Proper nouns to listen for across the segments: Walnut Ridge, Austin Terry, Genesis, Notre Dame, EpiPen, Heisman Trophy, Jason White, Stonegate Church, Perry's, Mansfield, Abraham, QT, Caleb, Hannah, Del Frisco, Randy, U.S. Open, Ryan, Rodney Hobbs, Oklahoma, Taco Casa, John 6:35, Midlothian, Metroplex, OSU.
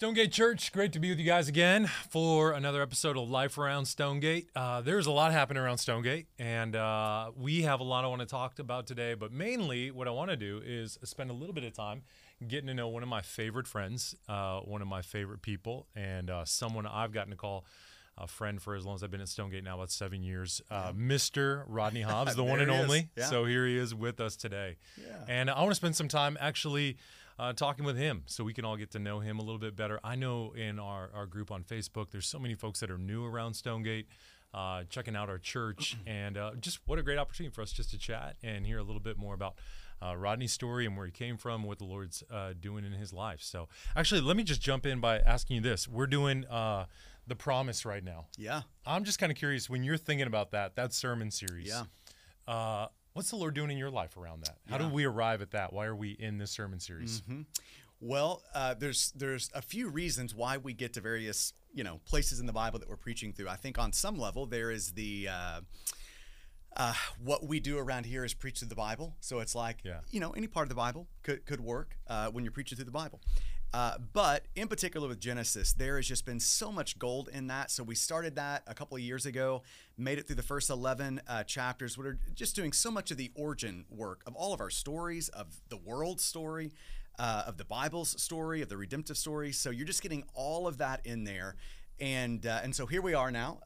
Stonegate Church, great to be with you guys again for another episode of Life Around Stonegate. There's a lot happening around Stonegate, and we have a lot I want to talk about today, but mainly what I want to do is spend a little bit of time getting to know one of my favorite friends, one of my favorite people, and someone I've gotten to call a friend for as long as I've been at Stonegate now, about 7 years, Mr. Rodney Hobbs, the one and only. Yeah. So here he is with us today. Yeah. And I want to spend some time actually talking with him so we can all get to know him a little bit better. I know in our group on Facebook, there's so many folks that are new around Stonegate, checking out our church, and just what a great opportunity for us just to chat and hear a little bit more about Rodney's story and where he came from, what the Lord's doing in his life. So actually, let me just jump in by asking you this. We're doing The Promise right now. Yeah. I'm just kind of curious, when you're thinking about that sermon series, yeah, what's the Lord doing in your life around that? How do we arrive at that? Why are we in this sermon series? Mm-hmm. Well, there's a few reasons why we get to various, places in the Bible that we're preaching through. I think on some level there is the what we do around here is preach through the Bible. So it's like, any part of the Bible could work when you're preaching through the Bible. But in particular with Genesis, there has just been so much gold in that. So we started that a couple of years ago, made it through the first 11 chapters. We're just doing so much of the origin work of all of our stories, of the world's story, of the Bible's story, of the redemptive story. So you're just getting all of that in there. And so here we are now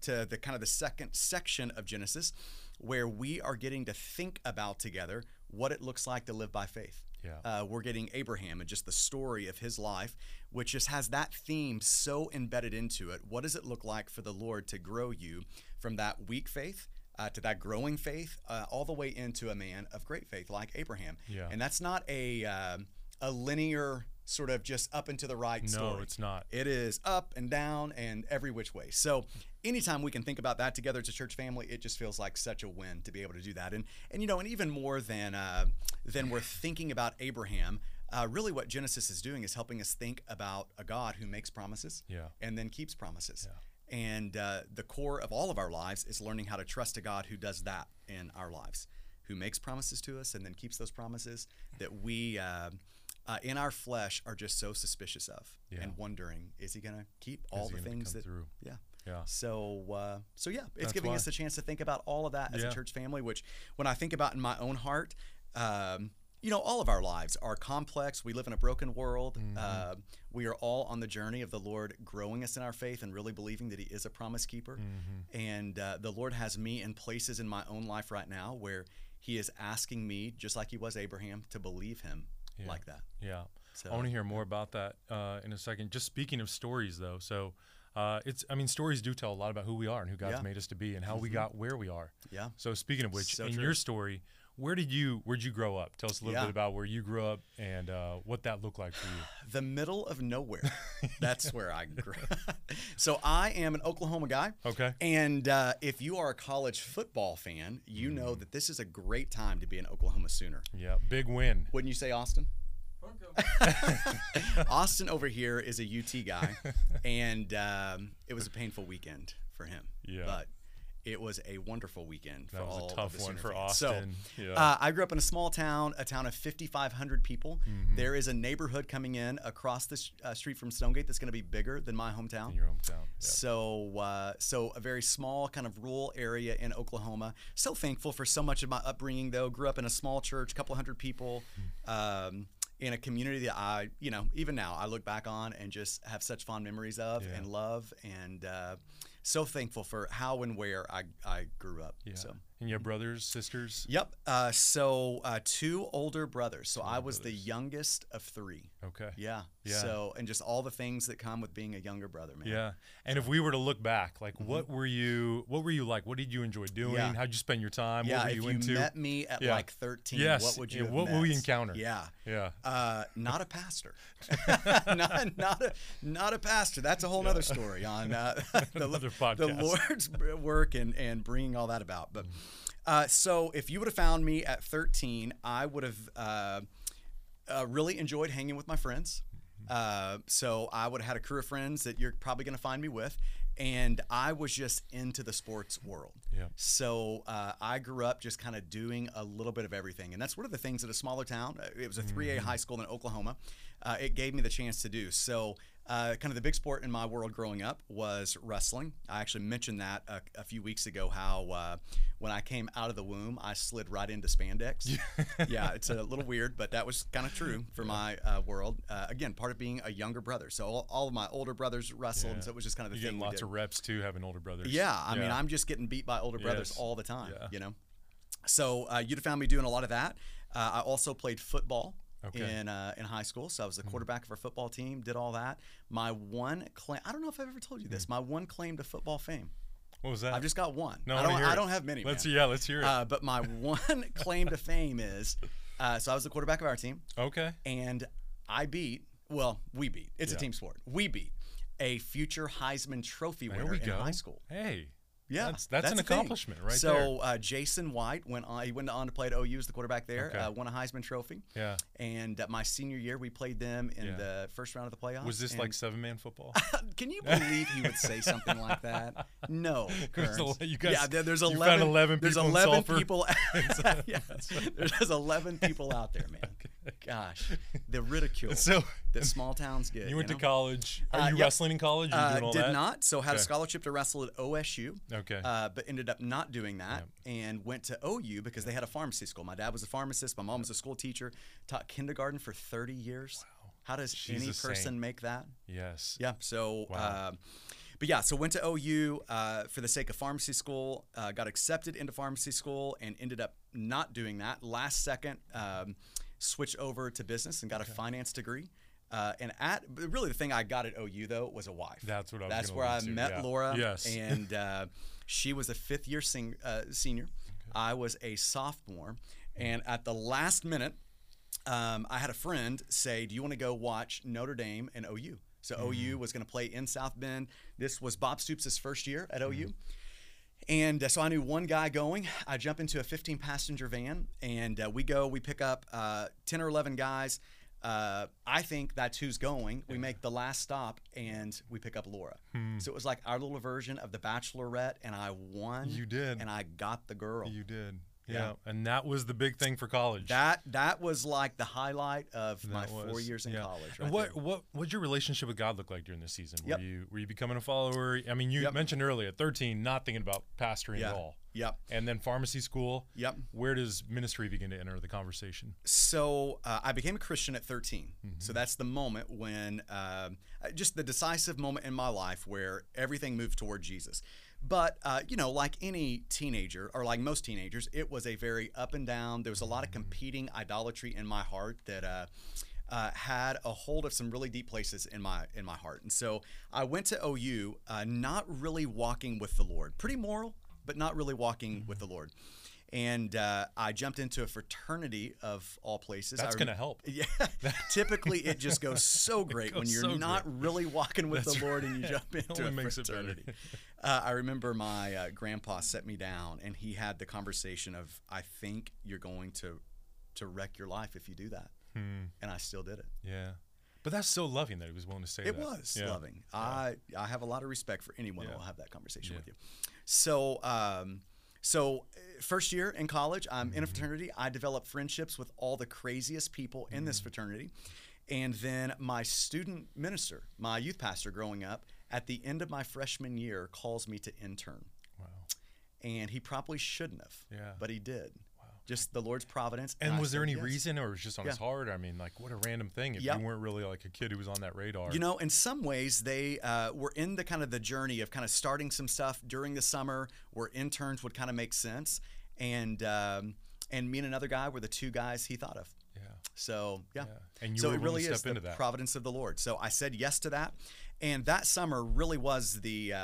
to the kind of the second section of Genesis, where we are getting to think about together what it looks like to live by faith. Yeah. We're getting Abraham and just the story of his life, which just has that theme so embedded into it. What does it look like for the Lord to grow you from that weak faith to that growing faith, all the way into a man of great faith like Abraham? Yeah. And that's not a linear sort of just up and to the right story. No, it's not. It is up and down and every which way. So anytime we can think about that together as a church family, it just feels like such a win to be able to do that. And even more than we're thinking about Abraham, really what Genesis is doing is helping us think about a God who makes promises and then keeps promises. Yeah. And the core of all of our lives is learning how to trust a God who does that in our lives, who makes promises to us and then keeps those promises that we in our flesh are just so suspicious of and wondering, is he going to keep all the things that through? Yeah. So it's that's giving us a chance to think about all of that as a church family, which when I think about in my own heart, all of our lives are complex. We live in a broken world. Mm-hmm. We are all on the journey of the Lord growing us in our faith and really believing that he is a promise keeper. Mm-hmm. And the Lord has me in places in my own life right now where he is asking me, just like he was Abraham, to believe him like that. Yeah. So I want to hear more about that in a second. Just speaking of stories, though, so stories do tell a lot about who we are and who God's made us to be and how we got where we are. Yeah. So speaking of which, your story, where'd you grow up? Tell us a little bit about where you grew up and what that looked like for you. The middle of nowhere. That's where I grew up. So I am an Oklahoma guy. Okay. And if you are a college football fan, you know that this is a great time to be an Oklahoma Sooner. Yeah, big win. Wouldn't you say, Austin? Austin over here is a UT guy, and it was a painful weekend for him. Yeah. But it was a wonderful weekend for all of the Sooner fans. That was a tough one for Austin. So, I grew up in a town of 5,500 people. Mm-hmm. There is a neighborhood coming in across the street from Stonegate that's going to be bigger than my hometown. In your hometown. Yep. So a very small kind of rural area in Oklahoma. So thankful for so much of my upbringing, though. Grew up in a small church, couple hundred people. In a community that I, even now I look back on and just have such fond memories of and love, and so thankful for how and where I grew up. Yeah. So. And you have brothers, sisters? Yep. Two older brothers. So I was the youngest of three. Okay. Yeah. Yeah. So, and just all the things that come with being a younger brother, man. Yeah. And if we were to look back, like what were you like? What did you enjoy doing? Yeah. How'd you spend your time? Yeah. What were you into? If you met me at like 13, what would you have what met? Would we encounter? Yeah. Yeah. Not a pastor. not a pastor. That's a whole other story on the Lord's work and bringing all that about. But so if you would have found me at 13, I would have really enjoyed hanging with my friends. So I would have had a crew of friends that you're probably going to find me with. And I was just into the sports world. Yeah. So I grew up just kind of doing a little bit of everything. And that's one of the things that a smaller town, it was a 3A high school in Oklahoma, it gave me the chance to do. So Kind of the big sport in my world growing up was wrestling. I actually mentioned that a few weeks ago, how when I came out of the womb, I slid right into spandex. Yeah, it's a little weird, but that was kind of true for my world. Again, part of being a younger brother. So all of my older brothers wrestled, and so it was just kind of the thing. You're getting lots of reps, too, having older brothers. Yeah, I mean, I'm just getting beat by older brothers all the time, you know. So you'd have found me doing a lot of that. I also played football. Okay. In high school, so I was the quarterback of our football team, did all that. My one claim, I don't know if I've ever told you this, my one claim to football fame. What was that? I've just got one. No, I don't have many. Let's hear it. But my one claim to fame is, so I was the quarterback of our team. Okay. And I beat, well, we beat, it's a team sport. We beat a future Heisman Trophy winner in high school. Hey. Yeah, that's an accomplishment, right? So Jason White went on to play at OU as the quarterback there. Okay. Won a Heisman Trophy. Yeah. And my senior year, we played them in the first round of the playoffs. Was this like seven-man football? Can you believe he would say something like that? No. There's 11 people. There's 11 people. There's 11 people out there, man. Okay. Gosh, the ridicule that small towns get. You went to college. Are you wrestling in college? You doing all that? Did not. So had a scholarship to wrestle at OSU. Okay. But ended up not doing that and went to OU because they had a pharmacy school. My dad was a pharmacist. My mom was a school teacher. Taught kindergarten for 30 years. Wow. How does any person make that? Yes. Yeah. So, but yeah, so went to OU for the sake of pharmacy school. Got accepted into pharmacy school and ended up not doing that. Last second, switched over to business and got a finance degree. And really the thing I got at OU, though, was a wife. That's what I was That's where I met Laura. Yes. And she was a fifth-year senior. Okay. I was a sophomore. And at the last minute, I had a friend say, do you want to go watch Notre Dame and OU? So OU was going to play in South Bend. This was Bob Stoops' first year at OU. And so I knew one guy going. I jump into a 15-passenger van, and we pick up 10 or 11 guys. I think that's who's going. We make the last stop and we pick up Laura. So it was like our little version of The Bachelorette, and I won. You did. And I got the girl. You did. Yeah. And that was the big thing for college. That was like the highlight of my 4 years in college. Right. And what'd your relationship with God look like during this season? Were you becoming a follower? I mean, you mentioned earlier at 13, not thinking about pastoring at all. Yep. And then pharmacy school. Yep. Where does ministry begin to enter the conversation? So I became a Christian at 13. So that's the moment when, just the decisive moment in my life where everything moved toward Jesus. But, you know, like any teenager, or like most teenagers, it was a very up and down. There was a lot of competing idolatry in my heart that had a hold of some really deep places in my heart. And so I went to OU not really walking with the Lord. Pretty moral, but not really walking with the Lord. And I jumped into a fraternity of all places. That's going to help. Yeah. Typically, it just goes so great when you're not really walking with the Lord and you jump into a fraternity. I remember my grandpa set me down, and he had the conversation of, I think you're going to wreck your life if you do that. And I still did it. Yeah. But that's so loving that he was willing to say that. It was loving. Yeah. I have a lot of respect for anyone who will have that conversation with you. So... So first year in college, I'm in a fraternity. I developed friendships with all the craziest people in this fraternity. And then my student minister, my youth pastor growing up, at the end of my freshman year calls me to intern. Wow. And he probably shouldn't have, but he did. Wow. Just the Lord's providence. And was there any reason, or was it just on his heart? I mean, like, what a random thing if you weren't really like a kid who was on that radar. You know, in some ways, they were in the kind of the journey of kind of starting some stuff during the summer where interns would kind of make sense. And me and another guy were the two guys he thought of. Yeah. So, And you were really step into that. So it really is the providence of the Lord. So I said yes to that. And that summer really was the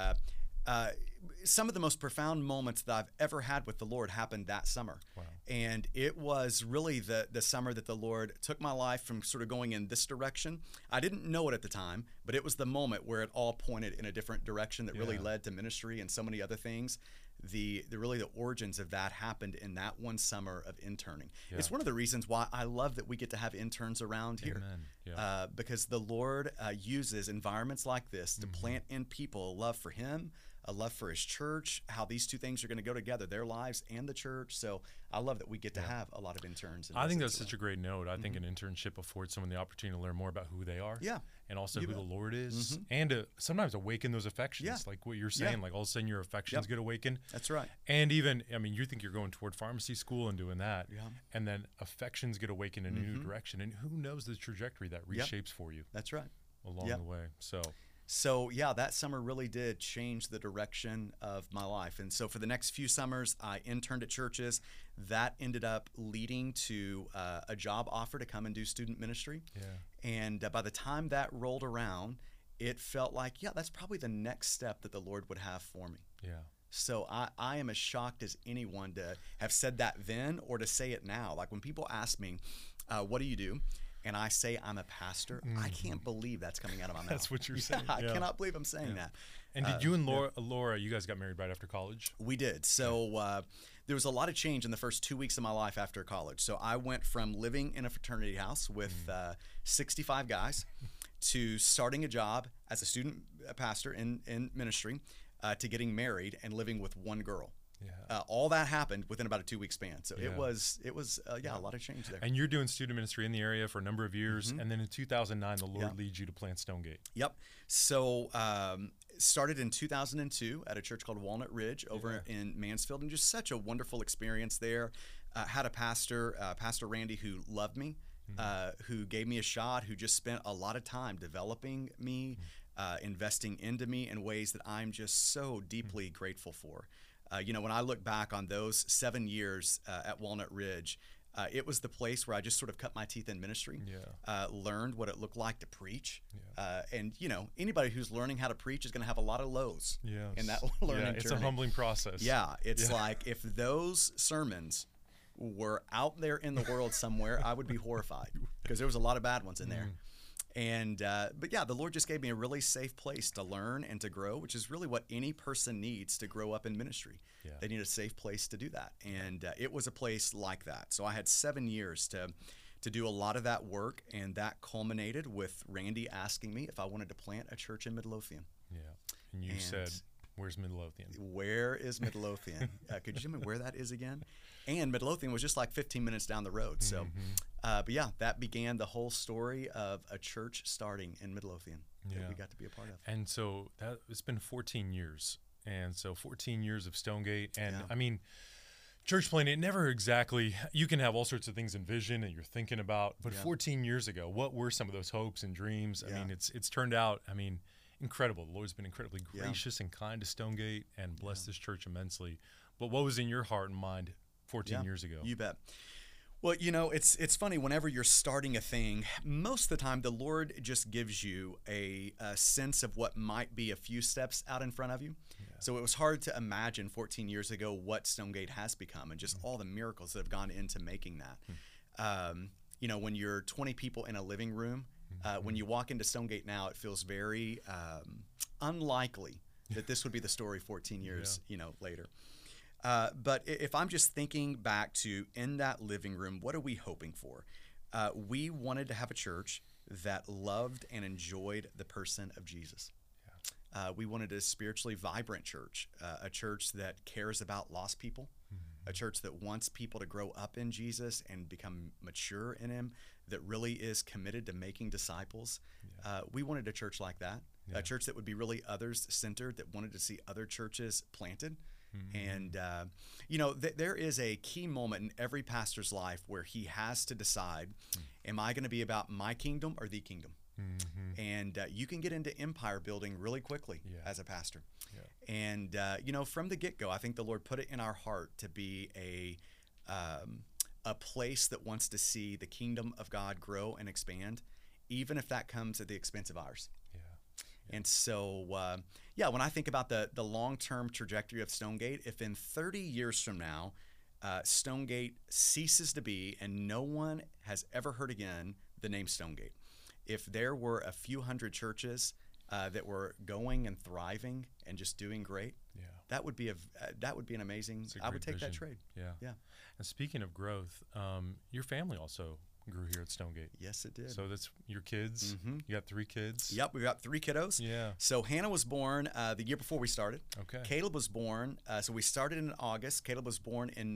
some of the most profound moments that I've ever had with the Lord happened that summer. Wow. And it was really the summer that the Lord took my life from sort of going in this direction. I didn't know it at the time, but it was the moment where it all pointed in a different direction that really led to ministry and so many other things. The origins of that happened in that one summer of interning. Yeah. It's one of the reasons why I love that we get to have interns around here. Yeah. Because the Lord uses environments like this to plant in people a love for Him, a love for His church, how these two things are going to go together, their lives and the church. So I love that we get to have a lot of interns. I think that's such a great note. I think an internship affords someone the opportunity to learn more about who they are and also who the Lord is, and sometimes awaken those affections, like what you're saying, like all of a sudden your affections get awakened. That's right. And even, I mean, you think you're going toward pharmacy school and doing that, and then affections get awakened in a new direction, and who knows the trajectory that reshapes for you. That's right. Along the way, so yeah, that summer really did change the direction of my life. And so for the next few summers, I interned at churches. That ended up leading to a job offer to come and do student ministry. And by the time that rolled around, it felt like, that's probably the next step that the Lord would have for me. So I am as shocked as anyone to have said that then or to say it now. Like when people ask me, what do you do? And I say I'm a pastor, I can't believe that's coming out of my mouth. That's what you're saying. I cannot believe I'm saying that. And did you and Laura, you guys got married right after college? We did. So there was a lot of change in the first 2 weeks of my life after college. So I went from living in a fraternity house with 65 guys to starting a job as a student pastor in ministry to getting married and living with one girl. All that happened within about a 2 week span. So it was a lot of change there. And you're doing student ministry in the area for a number of years. And then in 2009, the Lord leads you to plant Stonegate. So started in 2002 at a church called Walnut Ridge over in Mansfield, and just such a wonderful experience there. Had a pastor, Pastor Randy, who loved me, who gave me a shot, who just spent a lot of time developing me, investing into me in ways that I'm just so deeply grateful for. You know, when I look back on those 7 years at Walnut Ridge, it was the place where I just sort of cut my teeth in ministry, learned what it looked like to preach. And, you know, anybody who's learning how to preach is going to have a lot of lows in that learning journey. It's a humbling process. It's like if those sermons were out there in the world somewhere, I would be horrified because there was a lot of bad ones in there. And, but yeah, the Lord just gave me a really safe place to learn and to grow, which is really what any person needs to grow up in ministry. They need a safe place to do that. And it was a place like that. So I had 7 years to do a lot of that work. And that culminated with Randy asking me if I wanted to plant a church in Midlothian. And you said, where's Midlothian? Where is Midlothian? Could you tell me where that is again? And Midlothian was just like 15 minutes down the road. So, but yeah, that began the whole story of a church starting in Midlothian that we got to be a part of. And so that it's been 14 years. And so 14 years of Stonegate. And I mean, church planting, it never exactly, you can have all sorts of things in vision and you're thinking about, but 14 years ago, what were some of those hopes and dreams? I mean, it's turned out, I mean, incredible. The Lord's been incredibly gracious and kind to Stonegate and blessed this church immensely. But what was in your heart and mind 14 years ago? You bet. Well, you know, it's funny. Whenever you're starting a thing, most of the time the Lord just gives you a sense of what might be a few steps out in front of you. So it was hard to imagine 14 years ago what Stonegate has become and just all the miracles that have gone into making that. You know, when you're 20 people in a living room, when you walk into Stonegate now, it feels very unlikely that this would be the story 14 years you know, later. But if I'm just thinking back to in that living room, what are we hoping for? We wanted to have a church that loved and enjoyed the person of Jesus. We wanted a spiritually vibrant church, a church that cares about lost people, a church that wants people to grow up in Jesus and become mature in him, that really is committed to making disciples. We wanted a church like that, a church that would be really others-centered, that wanted to see other churches planted. And, you know, there is a key moment in every pastor's life where he has to decide, am I going to be about my kingdom or the kingdom? And you can get into empire building really quickly as a pastor. And, you know, from the get-go, I think the Lord put it in our heart to be a place that wants to see the kingdom of God grow and expand, even if that comes at the expense of ours. And so, yeah, when I think about the long-term trajectory of Stonegate, if in 30 years from now, Stonegate ceases to be and no one has ever heard again the name Stonegate, if there were a few hundred churches that were going and thriving and just doing great, that would be an amazing. I would take that trade. And speaking of growth, your family also grew here at Stonegate. Yes, it did. So that's your kids. Mm-hmm. You got three kids. Yep, we got three kiddos. Yeah. So Hannah was born the year before we started. Okay. Caleb was born. So we started in August. Caleb was born in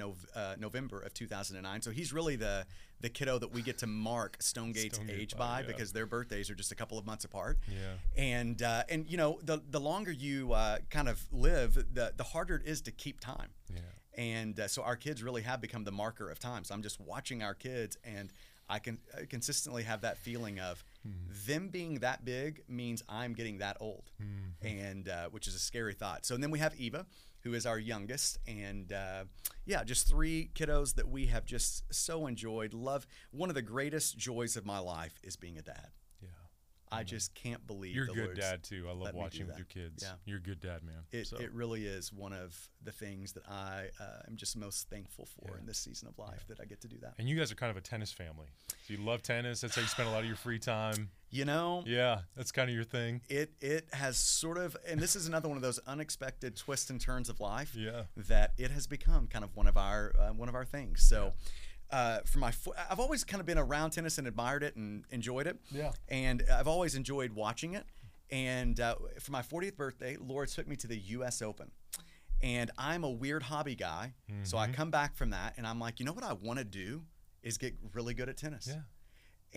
November of 2009. So he's really the kiddo that we get to mark Stonegate's age by, yeah, because their birthdays are just a couple of months apart. Yeah. And you know, the longer you kind of live, the harder it is to keep time. Yeah. And so our kids really have become the marker of time. So I'm just watching our kids, and I can consistently have that feeling of them being that big means I'm getting that old, and which is a scary thought. So and then we have Eva, who is our youngest, and yeah, just three kiddos that we have just so enjoyed. Love. One of the greatest joys of my life is being a dad. Yeah, I just can't believe you're a good dad too. I love watching with your kids. Yeah. You're a good dad, man. It really is one of the things that I am just most thankful for in this season of life, that I get to do that. And you guys are kind of a tennis family. So you love tennis. That's how you spend a lot of your free time. You know, yeah, that's kind of your thing. It has sort of, and this is another one of those unexpected twists and turns of life. Yeah, that it has become kind of one of our things. So. Yeah. For my, I've always kind of been around tennis and admired it and enjoyed it. Yeah. And I've always enjoyed watching it. And for my 40th birthday, Laura took me to the U.S. Open. And I'm a weird hobby guy. Mm-hmm. So I come back from that and I'm like, you know what I want to do is get really good at tennis. Yeah.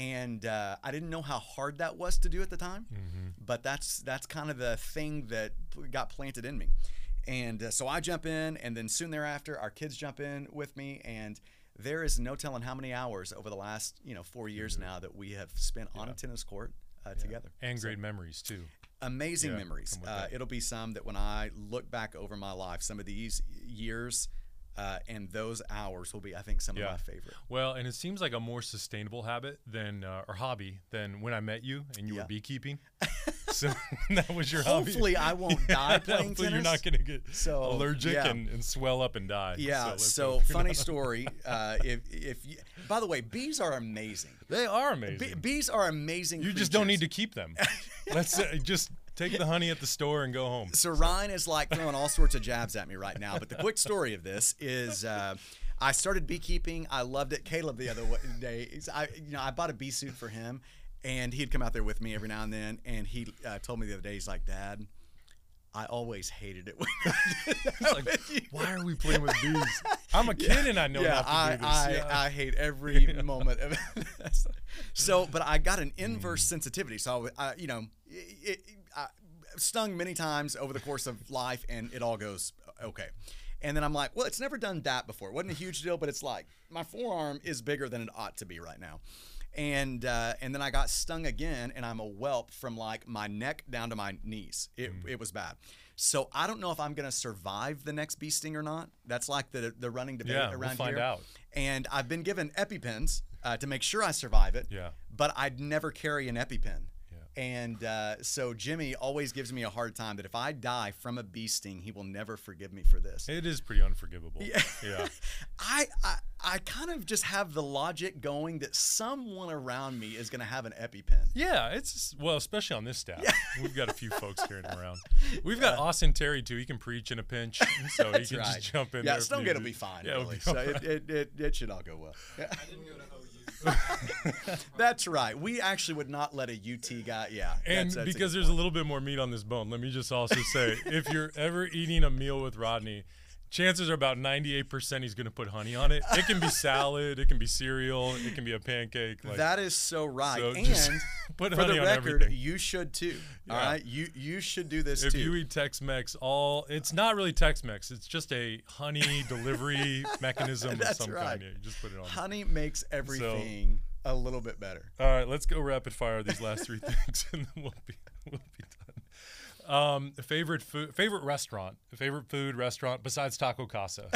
And I didn't know how hard that was to do at the time. Mm-hmm. But that's kind of the thing that got planted in me. And so I jump in, and then soon thereafter, our kids jump in with me, and there is no telling how many hours over the last 4 years now that we have spent on a tennis court together. And great memories too. Amazing memories. It'll be some that when I look back over my life, some of these years and those hours will be, I think, some of my favorite. Well, and it seems like a more sustainable habit than or hobby than when I met you and you were beekeeping. So that was your hobby. Hopefully I won't die playing tennis. You're not going to get allergic and swell up and die. Yeah, so funny story. If you, by the way, bees are amazing. They are amazing. Bees are amazing creatures. Just don't need to keep them. Let's just take the honey at the store and go home. So Ryan is like throwing all sorts of jabs at me right now. But the quick story of this is I started beekeeping. I loved it. Caleb the other day, I bought a bee suit for him. And he'd come out there with me every now and then, and he told me the other day, he's like, "Dad, I always hated it." Like, why are we playing with bees? I'm a kid and I know not to do this. I hate every moment of it. So, but I got an inverse sensitivity. So, I stung many times over the course of life, and it all goes okay. And then I'm like, well, it's never done that before. It wasn't a huge deal, but it's like my forearm is bigger than it ought to be right now. And then I got stung again, and I'm a whelp from like my neck down to my knees. It was bad. So I don't know if I'm going to survive the next bee sting or not. That's like the running debate around here. Yeah, we'll find out. And I've been given EpiPens to make sure I survive it. Yeah. But I'd never carry an EpiPen. Yeah. And so Jimmy always gives me a hard time that if I die from a bee sting, he will never forgive me for this. It is pretty unforgivable. Yeah. Yeah. I kind of just have the logic going that someone around me is going to have an EpiPen. Yeah, well, especially on this staff. Yeah. We've got a few folks carrying them around. We've got Austin Terry, too. He can preach in a pinch, so he can just jump in there. Yeah, Stonegate will be fine, really. So it should all go well. Yeah. I didn't go to OU. That's right. We actually would not let a UT guy. Yeah. And that's because there's a little bit more meat on this bone, let me just also say, if you're ever eating a meal with Rodney, chances are about 98% he's going to put honey on it. It can be salad, it can be cereal, it can be a pancake. Like, that is so right. So and put for honey the record, on everything. You should too. Yeah. All right, you should do this too. If you eat Tex-Mex, it's not really Tex-Mex. It's just a honey delivery mechanism of some kind. Yeah, you just put it on. Honey makes everything a little bit better. All right, let's go rapid fire these last three things, and then we'll be done. Favorite food restaurant besides Taco Casa.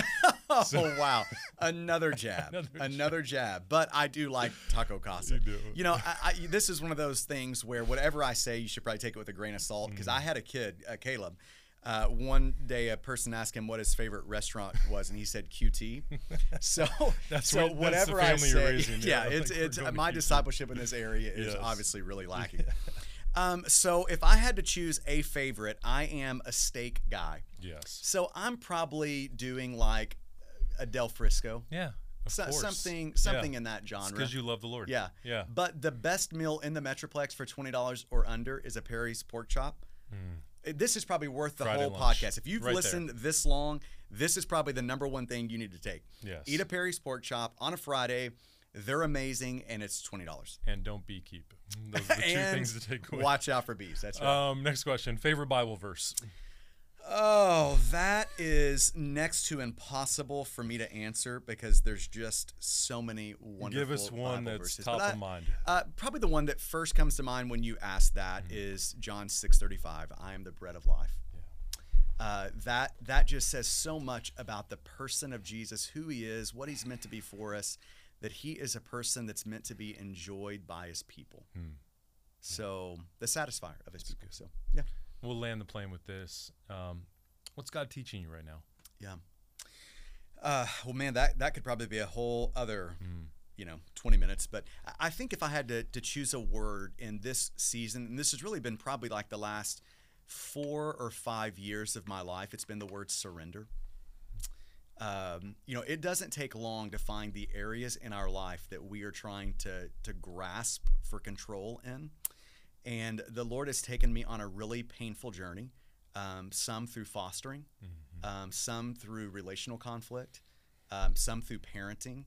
Oh wow, another jab. another jab But I do like Taco Casa. You do. This is one of those things where whatever I say you should probably take it with a grain of salt, because I had a kid, Caleb, one day a person asked him what his favorite restaurant was, and he said QT. So whatever that's the family I say, you're raising, it's my discipleship in this area is obviously really lacking. So if I had to choose a favorite, I am a steak guy. Yes. So I'm probably doing like a Del Frisco. Yeah. Something in that genre. Because you love the Lord. Yeah. Yeah. But the best meal in the Metroplex for $20 or under is a Perry's pork chop. Mm. This is probably worth the Friday whole lunch. Podcast. If you've listened this long, this is probably the number one thing you need to take. Yes. Eat a Perry's pork chop on a Friday. They're amazing, and it's $20. And don't beekeep. Those are the two things to take away. Watch out for bees. That's right. Next question. Favorite Bible verse? Oh, that is next to impossible for me to answer because there's just so many wonderful Give us one Bible that's verses. Top of mind. Probably the one that first comes to mind when you ask that is John 6:35. I am the bread of life. Yeah. That just says so much about the person of Jesus, who he is, what he's meant to be for us, that he is a person that's meant to be enjoyed by his people. Hmm. So the satisfier of his people. Good. So yeah, we'll land the plane with this. What's God teaching you right now? Yeah. Well, man, that could probably be a whole other, 20 minutes. But I think if I had to choose a word in this season, and this has really been probably like the last 4 or 5 years of my life, it's been the word surrender. It doesn't take long to find the areas in our life that we are trying to grasp for control in. And the Lord has taken me on a really painful journey, some through fostering, some through relational conflict, some through parenting,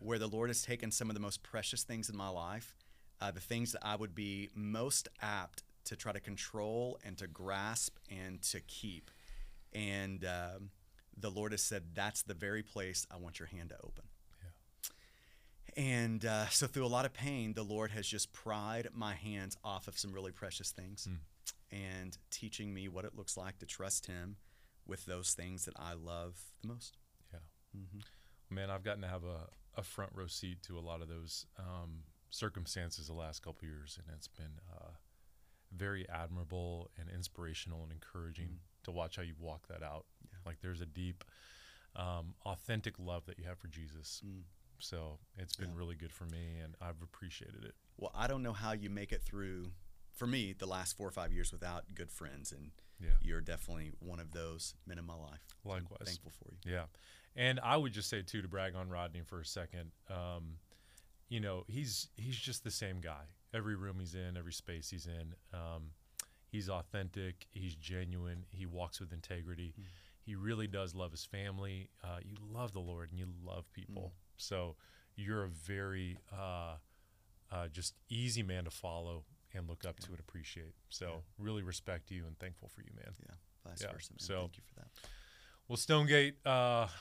where the Lord has taken some of the most precious things in my life, the things that I would be most apt to try to control and to grasp and to keep. And the Lord has said, that's the very place I want your hand to open. Yeah. And so through a lot of pain, the Lord has just pried my hands off of some really precious things and teaching me what it looks like to trust him with those things that I love the most. Yeah. Mm-hmm. Man, I've gotten to have a front row seat to a lot of those circumstances the last couple of years, and it's been very admirable and inspirational and encouraging to watch how you walk that out. Yeah. Like there's a deep, authentic love that you have for Jesus. Mm. So it's been really good for me, and I've appreciated it. Well, I don't know how you make it through, for me, the last 4 or 5 years without good friends, and you're definitely one of those men in my life. Likewise. I'm thankful for you. Yeah. And I would just say, too, to brag on Rodney for a second, he's just the same guy. Every room he's in, every space he's in, he's authentic, he's genuine, he walks with integrity. Mm. He really does love his family. You love the Lord and you love people. Mm. So you're a very just easy man to follow and look up to and appreciate. So really respect you and thankful for you, man. Yeah, vice versa, man. So, thank you for that. Well, Stonegate,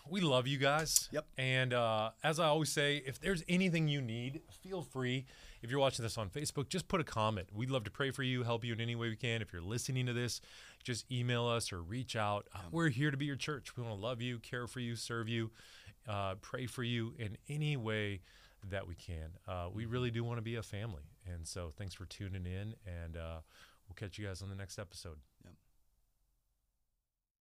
we love you guys. Yep. And as I always say, if there's anything you need, feel free. If you're watching this on Facebook, just put a comment. We'd love to pray for you, help you in any way we can. If you're listening to this, just email us or reach out. We're here to be your church. We want to love you, care for you, serve you, pray for you in any way that we can. We really do want to be a family. And so thanks for tuning in, and we'll catch you guys on the next episode. Yep.